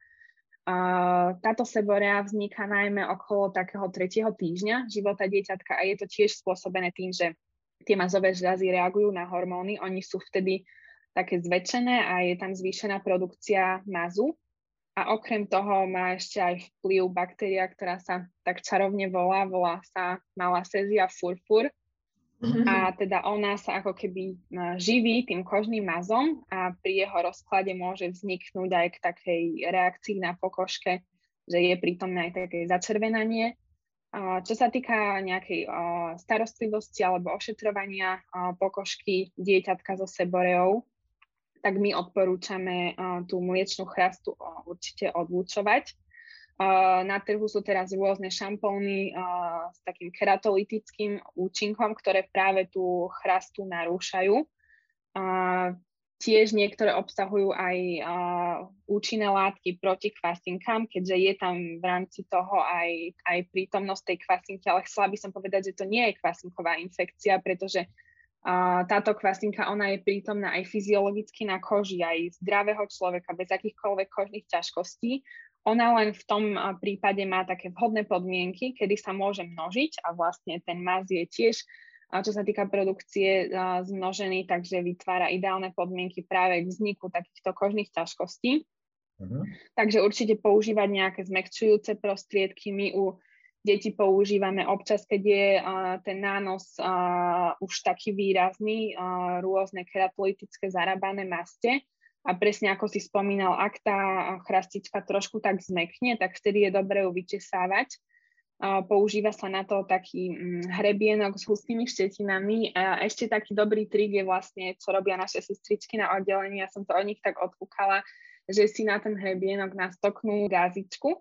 Táto seborea vzniká najmä okolo takého tretieho týždňa života dieťatka a je to tiež spôsobené tým, že tie mazové žľazy reagujú na hormóny, oni sú vtedy také zväčšené a je tam zvýšená produkcia mazu. A okrem toho má ešte aj vplyv baktéria, ktorá sa tak čarovne volá, volá sa Malassezia furfur. Mm-hmm. A teda ona sa ako keby živí tým kožným mazom a pri jeho rozklade môže vzniknúť aj k takej reakcii na pokožke, že je prítomné aj také začervenanie. Čo sa týka nejakej starostlivosti alebo ošetrovania pokožky dieťatka so seboreou, tak my odporúčame uh, tú mliečnú chrastu uh, určite odlúčovať. Uh, na trhu sú teraz rôzne šampóny uh, s takým keratolitickým účinkom, ktoré práve tú chrastu narúšajú. Uh, tiež niektoré obsahujú aj uh, účinné látky proti kvasinkám, keďže je tam v rámci toho aj, aj prítomnosť tej kvasinky, ale chcela by som povedať, že to nie je kvasinková infekcia, pretože táto kvasinka, ona je prítomná aj fyziologicky na koži, aj zdravého človeka, bez akýchkoľvek kožných ťažkostí. Ona len v tom prípade má také vhodné podmienky, kedy sa môže množiť a vlastne ten maz je tiež, čo sa týka produkcie, zmnožený, takže vytvára ideálne podmienky práve k vzniku takýchto kožných ťažkostí. Mhm. Takže určite používať nejaké zmäkčujúce prostriedky. My u deti používame občas, keď je uh, ten nános uh, už taký výrazný, uh, rôzne keratolitické zarábané maste. A presne ako si spomínal, ak tá chrastička trošku tak zmekne, tak vtedy je dobré ju vyčesávať. Uh, používa sa na to taký um, hrebienok s hustými štetinami. A ešte taký dobrý trik je vlastne, čo robia naše sestričky na oddelení. Ja som to od nich tak odkúkala, že si na ten hrebienok nastoknú gázičku.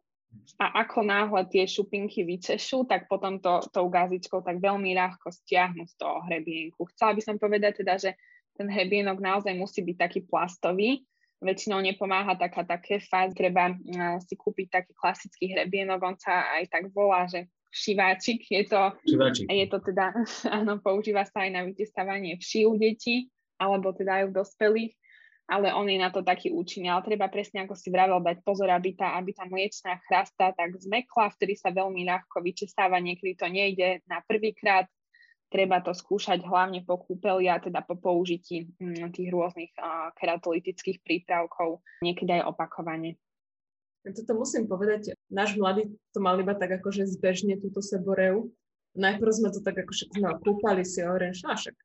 A ako náhle tie šupinky vyčešú, tak potom to, tou gazičkou tak veľmi ľahko stiahnu z toho hrebienku. Chcela by som povedať teda, že ten hrebienok naozaj musí byť taký plastový. Väčšinou nepomáha taká tá kefa, treba si kúpiť taký klasický hrebienok, on sa aj tak volá, že šiváčik. Je to, šiváčik. Je to teda, áno, používa sa aj na vytestávanie vší u detí, alebo teda aj u dospelých. Ale on je na to taký účinný. Ale treba presne, ako si vravel, dať pozor, aby tá, aby tá mliečná chrasta tak zmekla, vtedy sa veľmi ľahko vyčesáva, niekedy to nejde na prvýkrát. Treba to skúšať hlavne po kúpeli a teda po použití tých rôznych uh, keratolitických prípravkov, niekedy aj opakovane. Toto musím povedať, náš mladý to mal iba tak akože zbežne túto seboreu. Najprv sme to tak akože no, kúpali si a hovorím, však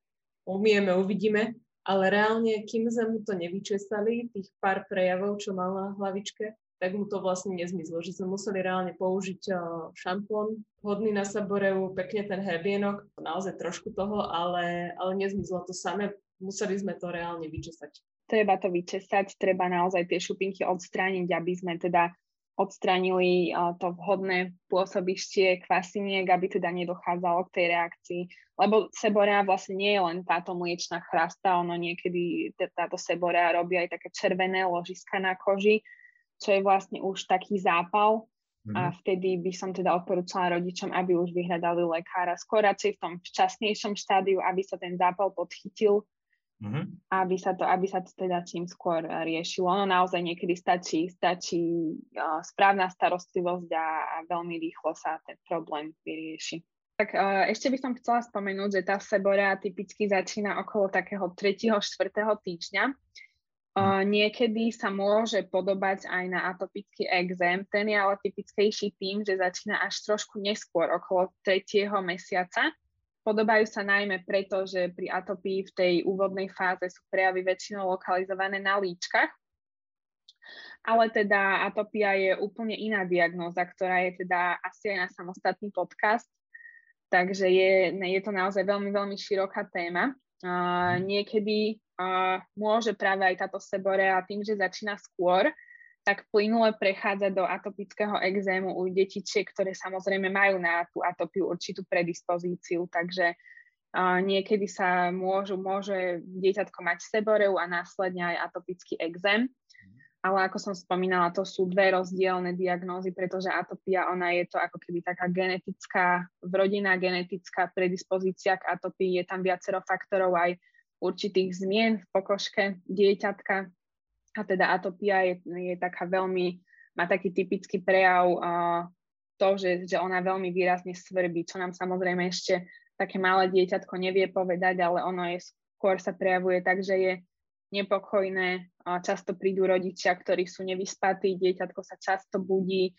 umieme, uvidíme. Ale reálne, kým sme mu to nevyčesali, tých pár prejavov, čo mal na hlavičke, tak mu to vlastne nezmizlo. Že sme museli reálne použiť šampón, hodný na seboreu, pekne ten hrebienok, naozaj trošku toho, ale, ale nezmizlo to samé. Museli sme to reálne vyčesať. Treba to vyčesať, treba naozaj tie šupinky odstrániť, aby sme teda odstránili to vhodné pôsobištie kvasiniek, aby teda nedochádzalo k tej reakcii. Lebo seborea vlastne nie je len táto mliečna chrasta, ono niekedy táto seborea robí aj také červené ložiska na koži, čo je vlastne už taký zápal. Mm-hmm. A vtedy by som teda odporúčala rodičom, aby už vyhľadali lekára. Skôr radšej v tom včasnejšom štádiu, aby sa ten zápal podchytil. Mm-hmm. Aby sa to, aby sa to teda čím skôr riešilo. Ono naozaj niekedy stačí, stačí uh, správna starostlivosť a, a veľmi rýchlo sa ten problém vyrieši. Tak ešte by som chcela spomenúť, že tá sebora typicky začína okolo takého tretieho, štvrtého týždňa. Niekedy sa môže podobať aj na atopický ekzém, ten je ale typickejší tým, že začína až trošku neskôr, okolo tretieho mesiaca. Podobajú sa najmä preto, že pri atopii v tej úvodnej fáze sú prejavy väčšinou lokalizované na líčkach. Ale teda atopia je úplne iná diagnóza, ktorá je teda asi aj na samostatný podcast, takže je, je to naozaj veľmi, veľmi široká téma. Uh, niekedy uh, môže práve aj táto seborea tým, že začína skôr, tak plynule prechádza do atopického ekzému u detičiek, ktoré samozrejme majú na tú atopiu určitú predispozíciu, takže uh, niekedy sa môžu, môže dieťatko mať seboreu a následne aj atopický ekzém. Ale ako som spomínala, to sú dve rozdielne diagnózy, pretože atopia, ona je to ako keby taká genetická, vrodinná genetická predispozícia k atopii. Je tam viacero faktorov aj určitých zmien v pokožke dieťatka. A teda atopia je, je taká veľmi, má taký typický prejav uh, to, že, že ona veľmi výrazne svrbí, čo nám samozrejme ešte také malé dieťatko nevie povedať, ale ono je, skôr sa prejavuje tak, že je nepokojné, často prídu rodičia, ktorí sú nevyspatí, dieťatko sa často budí,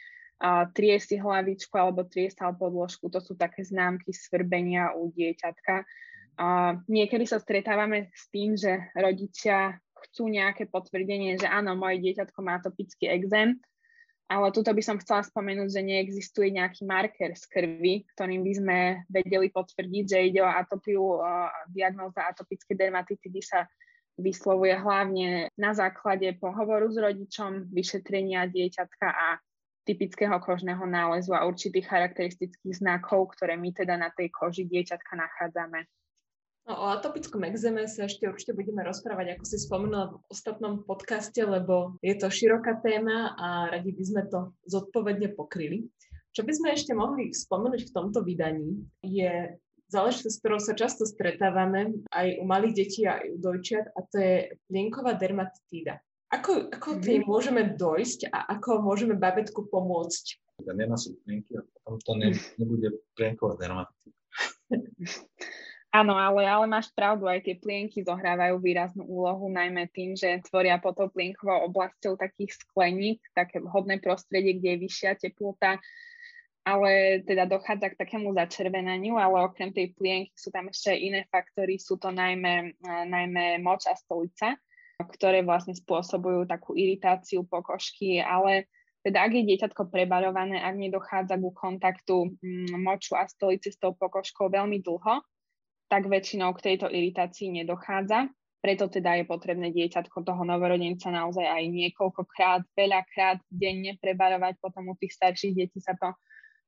trie si hlavičku alebo trie sa podložku, to sú také známky svrbenia u dieťatka. Niekedy sa stretávame s tým, že rodičia chcú nejaké potvrdenie, že áno, moje dieťatko má atopický ekzém, ale tuto by som chcela spomenúť, že neexistuje nejaký marker z krvi, ktorým by sme vedeli potvrdiť, že ide o atopiu. Diagnóza atopické dermatitídy sa vyslovuje hlavne na základe pohovoru s rodičom, vyšetrenia dieťatka a typického kožného nálezu a určitých charakteristických znakov, ktoré my teda na tej koži dieťatka nachádzame. No, o atopickom ekzéme sa ešte určite budeme rozprávať, ako si spomenula v ostatnom podcaste, lebo je to široká téma a radi by sme to zodpovedne pokryli. Čo by sme ešte mohli spomenúť v tomto vydaní je záležitosť, s ktorou sa často stretávame aj u malých detí a aj u dojčiat, a to je plienková dermatitída. Ako, ako tým môžeme dojsť a ako môžeme babetku pomôcť? Ja nenasú plienky a potom to ne, nebude plienková dermatitída. Áno, ale, ale máš pravdu, aj tie plienky zohrávajú výraznú úlohu, najmä tým, že tvoria pod tou plienkovou oblasťou takých skleník, také vhodné prostredie, kde je vyššia teplota, ale teda dochádza k takému začervenaniu, ale okrem tej plienky sú tam ešte iné faktory, sú to najmä, najmä moč a stolica, ktoré vlastne spôsobujú takú iritáciu pokožky, ale teda ak je dieťatko prebarované, ak nedochádza ku kontaktu moču a stolice s tou pokožkou veľmi dlho, tak väčšinou k tejto iritácii nedochádza, preto teda je potrebné dieťatko, toho novorodenca, naozaj aj niekoľkokrát, veľakrát denne prebarovať, potom u tých starších detí sa to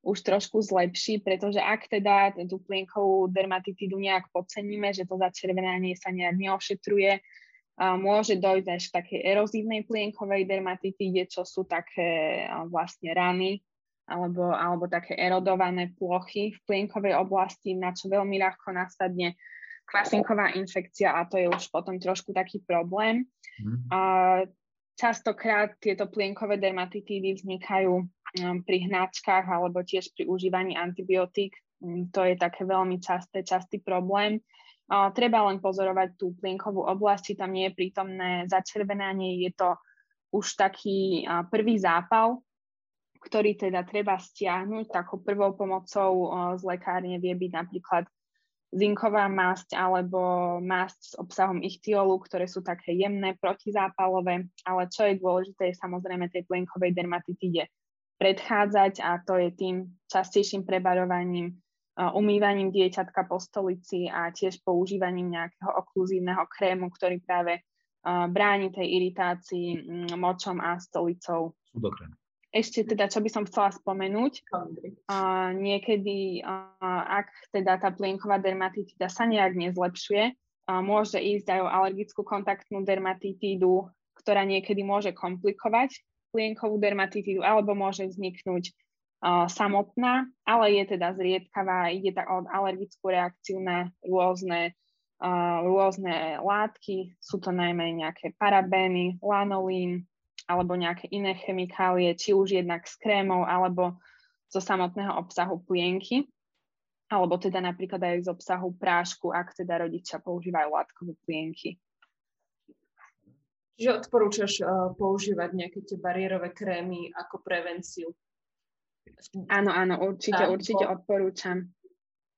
už trošku zlepší, pretože ak teda tú plienkovú dermatitídu nejak podceníme, že to začervenanie sa nejak neošetruje, môže dojsť až k takej erozívnej plienkovej dermatitíde, čo sú také vlastne rany alebo, alebo také erodované plochy v plienkovej oblasti, na čo veľmi ľahko nasadne kvasinková infekcia a to je už potom trošku taký problém. Mm. Častokrát tieto plienkové dermatitídy vznikajú pri hnačkách alebo tiež pri užívaní antibiotík. To je také veľmi časté, častý problém. A treba len pozorovať tú plienkovú oblasť, či tam nie je prítomné začervenanie. Je to už taký prvý zápal, ktorý teda treba stiahnuť. Takou prvou pomocou z lekárne vie byť napríklad zinková masť alebo masť s obsahom ichtiolu, ktoré sú také jemné, protizápalové. Ale čo je dôležité, je samozrejme tej plienkovej dermatitíde predchádzať a to je tým častejším prebarovaním, umývaním dieťatka po stolici a tiež používaním nejakého okluzívneho krému, ktorý práve bráni tej iritácii močom a stolicou. Sudokrém. Ešte teda, čo by som chcela spomenúť, niekedy, ak teda tá plienková dermatitída sa nejak nezlepšuje, môže ísť aj o alergickú kontaktnú dermatitídu, ktorá niekedy môže komplikovať plienkovú dermatitídu, alebo môže vzniknúť uh, samotná, ale je teda zriedkavá, ide tak o alergickú reakciu na rôzne, uh, rôzne látky, sú to najmä nejaké parabény, lanolín, alebo nejaké iné chemikálie, či už jednak z krémov, alebo zo samotného obsahu plienky. alebo teda napríklad aj z obsahu prášku, ak teda rodičia používajú látkové plienky. Čiže odporúčaš uh, používať nejaké tie bariérové krémy ako prevenciu? Áno, áno, určite, a, určite odporúčam.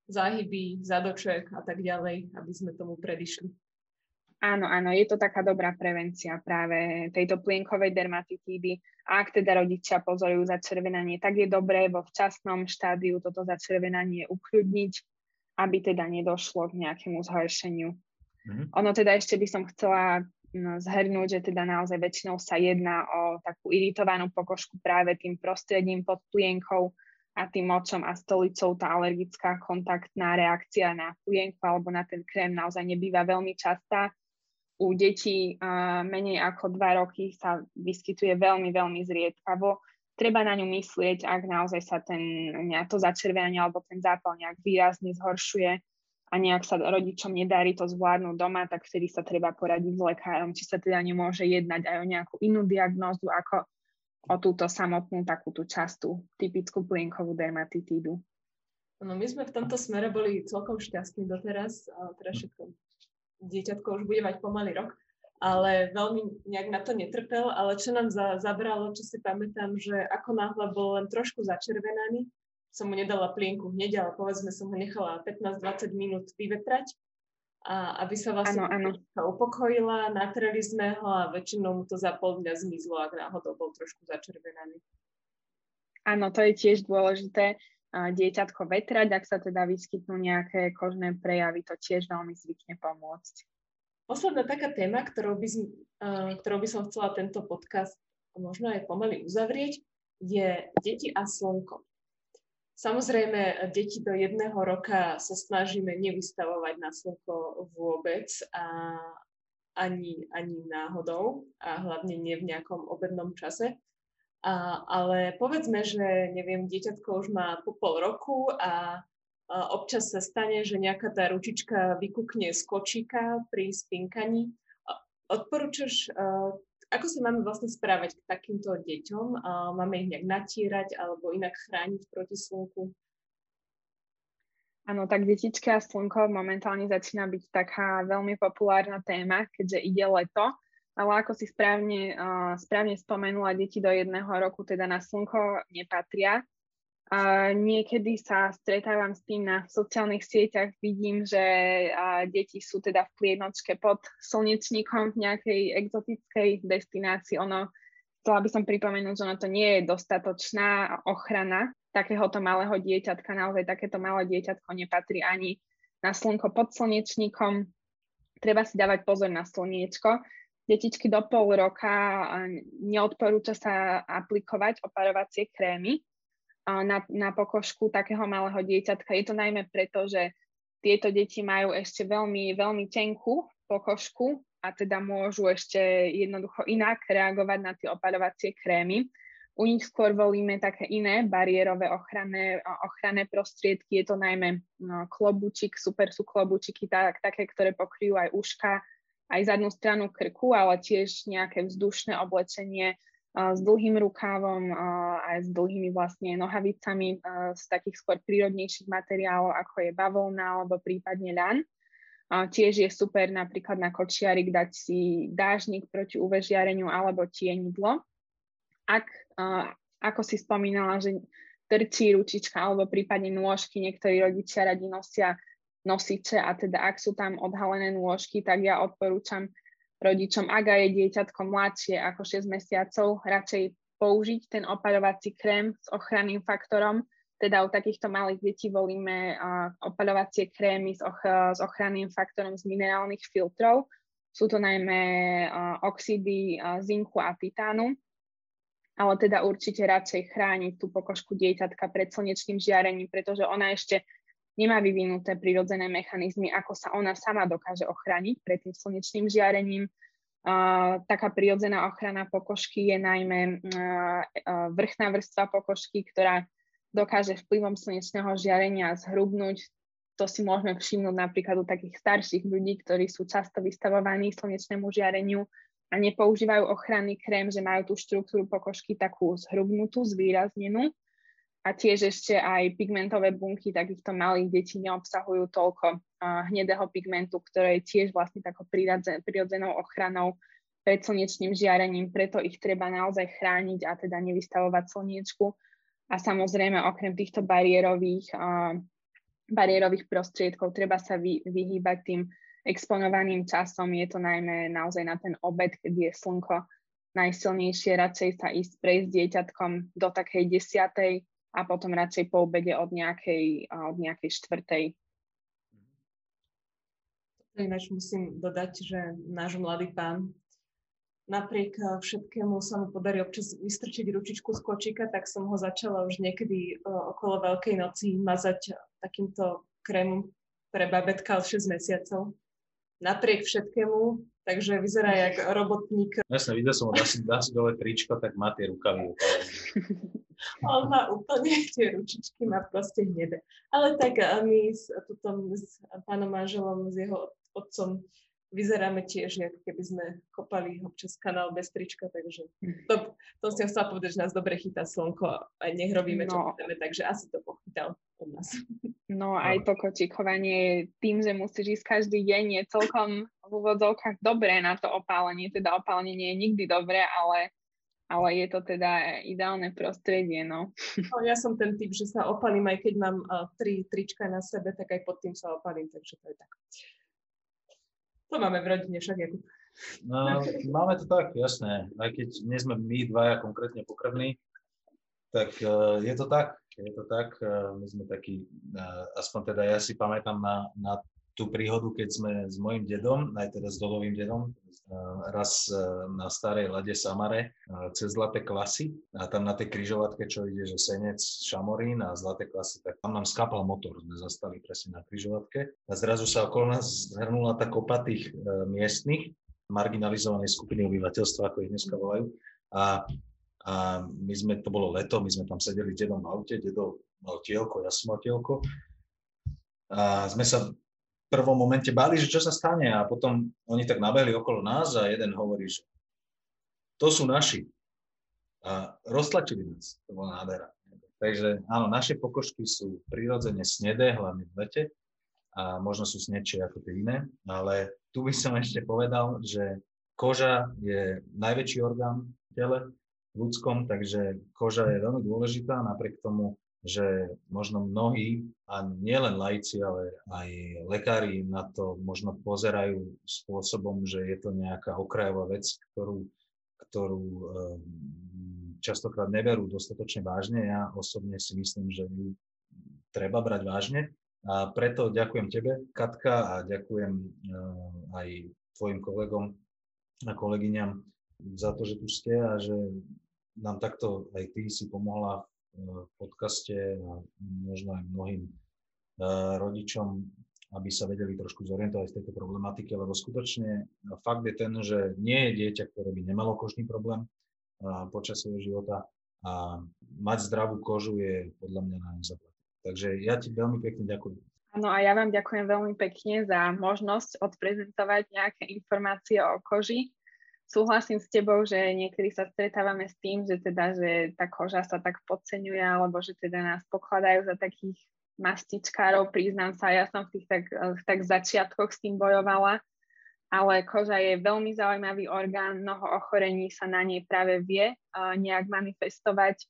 Záhyby, zadoček a tak ďalej, aby sme tomu predišli. Áno, áno, je to taká dobrá prevencia práve tejto plienkovej dermatitídy. Ak teda rodičia pozorujú začervenanie, tak je dobré vo včasnom štádiu toto začervenanie ukľudniť, aby teda nedošlo k nejakému zhoršeniu. Mm-hmm. Ono teda ešte by som chcela zhrnúť, že teda naozaj väčšinou sa jedná o takú iritovanú pokožku práve tým prostredím pod plienkou a tým močom a stolicou. Tá alergická kontaktná reakcia na plienku alebo na ten krém naozaj nebýva veľmi častá. U detí uh, menej ako dva roky sa vyskytuje veľmi, veľmi zriedkavo. Treba na ňu myslieť, ak naozaj sa ten, to začervenanie alebo ten zápal nejak výrazne zhoršuje a nejak sa rodičom nedarí to zvládnuť doma, tak vtedy sa treba poradiť s lekárom, či sa teda nemôže jednať aj o nejakú inú diagnózu ako o túto samotnú takúto častú typickú plienkovú dermatitídu. No my sme v tomto smere boli celkom šťastní doteraz, ale teraz všetko dieťatko už bude mať pomaly rok, ale veľmi nejak na to netrpel, ale čo nám za, zabralo, čo si pamätám, že ako náhle bol len trošku začervenaný, som mu nedala plienku hneď, ale povedzme som ho nechala pätnásť dvadsať minút vyvetrať, a aby sa vlastne upokojila, natreli sme ho a väčšinou mu to za pol dňa zmizlo, ak náhodou bol trošku začervenaný. Áno, to je tiež dôležité. Dieťatko vetrať, ak sa teda vyskytnú nejaké kožné prejavy, to tiež veľmi zvykne pomôcť. Posledná taká téma, ktorou by, ktorou by som chcela tento podcast možno aj pomaly uzavrieť, je deti a slnko. Samozrejme, deti do jedného roka sa snažíme nevystavovať na slnko vôbec a ani, ani náhodou a hlavne nie v nejakom obednom čase. A, ale povedzme, že neviem, dieťatko už má po pol roku a, a občas sa stane, že nejaká tá ručička vykukne z kočíka pri spinkaní. Odporúčaš, uh, ako sa máme vlastne správať k takýmto deťom? Uh, máme ich nejak natírať alebo inak chrániť proti slnku? Áno, tak detička a slnko momentálne začína byť taká veľmi populárna téma, keďže ide leto. Ale ako si správne, uh, správne spomenula, deti do jedného roku teda na slnko nepatria. Uh, niekedy sa stretávam s tým na sociálnych sieťach, vidím, že uh, deti sú teda v plienočke pod slnečníkom v nejakej exotickej destinácii. Ono, chcela by som pripomenúť, že ono to nie je dostatočná ochrana takéhoto malého dieťatka. Naozaj takéto malé dieťatko nepatrí ani na slnko pod slnečníkom. Treba si dávať pozor na slniečko. Detičky do pol roka neodporúča sa aplikovať oparovacie krémy na, na pokožku takého malého dieťatka. Je to najmä preto, že tieto deti majú ešte veľmi, veľmi tenkú pokožku a teda môžu ešte jednoducho inak reagovať na tie oparovacie krémy. U nich skôr volíme také iné bariérové ochranné, ochranné prostriedky. Je to najmä klobúčik, super sú klobúčiky, tak, také, ktoré pokryjú aj uška, aj zadnú stranu krku, ale tiež nejaké vzdušné oblečenie uh, s dlhým rukávom uh, aj s dlhými vlastne nohavicami uh, z takých skôr prírodnejších materiálov, ako je bavlna alebo prípadne ľan. Uh, tiež je super napríklad na kočiarik dať si dážnik proti ú vé žiareniu alebo tienidlo. Ak, uh, ako si spomínala, že trčí ručička alebo prípadne nôžky, niektorí rodičia radi nosia nosiče a teda ak sú tam odhalené nôžky, tak ja odporúčam rodičom, ak je dieťatko mladšie ako šesť mesiacov, radšej použiť ten opaľovací krém s ochranným faktorom. Teda u takýchto malých detí volíme uh, opaľovacie krémy s, och- s ochranným faktorom z minerálnych filtrov. Sú to najmä uh, oxidy uh, zinku a titánu, ale teda určite radšej chrániť tú pokožku dieťatka pred slnečným žiarením, pretože ona ešte nemá vyvinuté prirodzené mechanizmy, ako sa ona sama dokáže ochrániť pred tým slnečným žiarením. Uh, taká prirodzená ochrana pokožky je najmä uh, uh, vrchná vrstva pokožky, ktorá dokáže vplyvom slnečného žiarenia zhrubnúť. To si môžeme všimnúť napríklad u takých starších ľudí, ktorí sú často vystavovaní slnečnému žiareniu a nepoužívajú ochranný krém, že majú tú štruktúru pokožky takú zhrubnutú, zvýraznenú. A tiež ešte aj pigmentové bunky takýchto malých detí neobsahujú toľko hnedého pigmentu, ktoré je tiež vlastne takou prirodzenou ochranou pred slnečným žiarením, preto ich treba naozaj chrániť a teda nevystavovať slniečku. A samozrejme, okrem týchto bariérových, bariérových prostriedkov treba sa vy, vyhýbať tým exponovaným časom. Je to najmä naozaj na ten obed, keď je slnko najsilnejšie. Radšej sa ísť prejsť s dieťatkom do takej desiatej, a potom radšej po obede od nejakej, od nejakej štvrtej. Ináč musím dodať, že náš mladý pán napriek všetkému sa mu podarí občas vystrčiť ručičku z kočíka, tak som ho začala už niekedy okolo Veľkej noci mazať takýmto krémom pre babetka od šesť mesiacov. Napriek všetkému, takže vyzerá jak robotník. Jasne, videl som ho, dá si, dá si dole tričko, tak má tie rukavy. On má úplne tie ručičky, má proste hnedé. Ale tak my s, tutom, s pánom manželom, s jeho otcom vyzeráme tiež, ako keby sme kopali občas kanál bez trička, takže to, to som chcela povedať, že nás dobre chytá slnko a nech robíme, čo no. chceme, takže asi to pochytal od nás. No aj to kočíkovanie tým, že musíš ísť každý deň, je celkom v úvodzovkách dobré na to opálenie, teda opálenie nie je nikdy dobré, ale ale je to teda ideálne prostredie, no. no. Ja som ten typ, že sa opalím, aj keď mám uh, tri trička na sebe, tak aj pod tým sa opalím, takže to je tak. To máme v rodine však, Jakub. No, máme to tak, jasné. Aj keď nie sme my dvaja konkrétne pokrvní, tak uh, je to tak, je to tak. Uh, my sme takí, uh, aspoň teda ja si pamätám na, na tú príhodu, keď sme s mojim dedom, aj teda s Dodovým dedom, raz na starej lade Samare cez Zlaté Klasy a tam na tej križovatke, čo ide, že Senec, Šamorín a Zlaté Klasy, tak tam nám skapal motor, sme zastali presne na križovatke a zrazu sa okolo nás zhrnula tá kopa tých e, miestnych, marginalizovanej skupiny obyvateľstva, ako ich dneska volajú. A, a my sme, to bolo leto, my sme tam sedeli dedom v aute, dedo mal tielko, ja som mal tielko a sme sa v prvom momente báli, že čo sa stane a potom oni tak nabehli okolo nás a jeden hovorí, že to sú naši a roztlačili nás, to bola nádhera. Takže áno, naše pokožky sú prirodzene snedé, hlavne v lete a možno sú snedšie ako tie iné, ale tu by som ešte povedal, že koža je najväčší orgán v tele ľudskom, takže koža je veľmi dôležitá, napriek tomu že možno mnohí, a nielen laici, ale aj lekári na to možno pozerajú spôsobom, že je to nejaká okrajová vec, ktorú, ktorú častokrát neberú dostatočne vážne. Ja osobne si myslím, že ju treba brať vážne. A preto ďakujem tebe, Katka, a ďakujem aj tvojim kolegom a kolegyňam za to, že tu ste a že nám takto aj ty si pomohla v podcaste a možno aj mnohým rodičom, aby sa vedeli trošku zorientovať v tejto problematike, lebo skutočne fakt je ten, že nie je dieťa, ktoré by nemalo kožný problém počas svojho života a mať zdravú kožu je podľa mňa na ňu zaplatiť. Takže ja ti veľmi pekne ďakujem. Áno a ja vám ďakujem veľmi pekne za možnosť odprezentovať nejaké informácie o koži. Súhlasím s tebou, že niekedy sa stretávame s tým, že teda, že tá koža sa tak podceňuje, alebo že teda nás pokladajú za takých mastičkárov. Priznám sa, ja som v tých tak, v tak začiatkoch s tým bojovala, ale koža je veľmi zaujímavý orgán, mnoho ochorení sa na nej práve vie nejak manifestovať.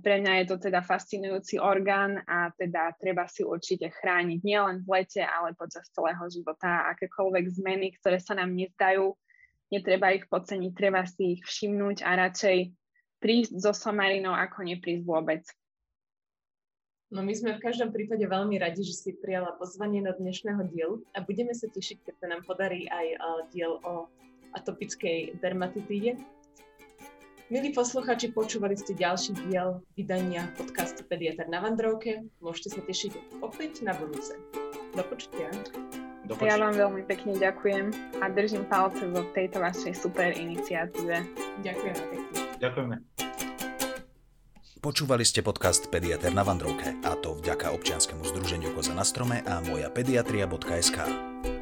Pre mňa je to teda fascinujúci orgán a teda treba si určite chrániť nielen v lete, ale počas celého života. Akékoľvek zmeny, ktoré sa nám nezdajú, netreba ich podceniť, treba si ich všimnúť a radšej prísť so somarinou, ako neprísť vôbec. No my sme v každom prípade veľmi radi, že si prijala pozvanie do dnešného dielu a budeme sa tešiť, keď sa nám podarí aj diel o atopickej dermatitíde. Milí posluchači, počúvali ste ďalší diel vydania podcastu Pediatra na Vandrovke. Môžete sa tešiť opäť na budúce. Do počutia. Ja vám veľmi pekne ďakujem a držím palce vo tejto vašej super iniciatíve. Ďakujeme pekne. Ďakujeme. Počúvali ste podcast Pediatr na Vandrovke a to vďaka občianskemu združeniu Koza na strome a moja pediatria bodka es ká.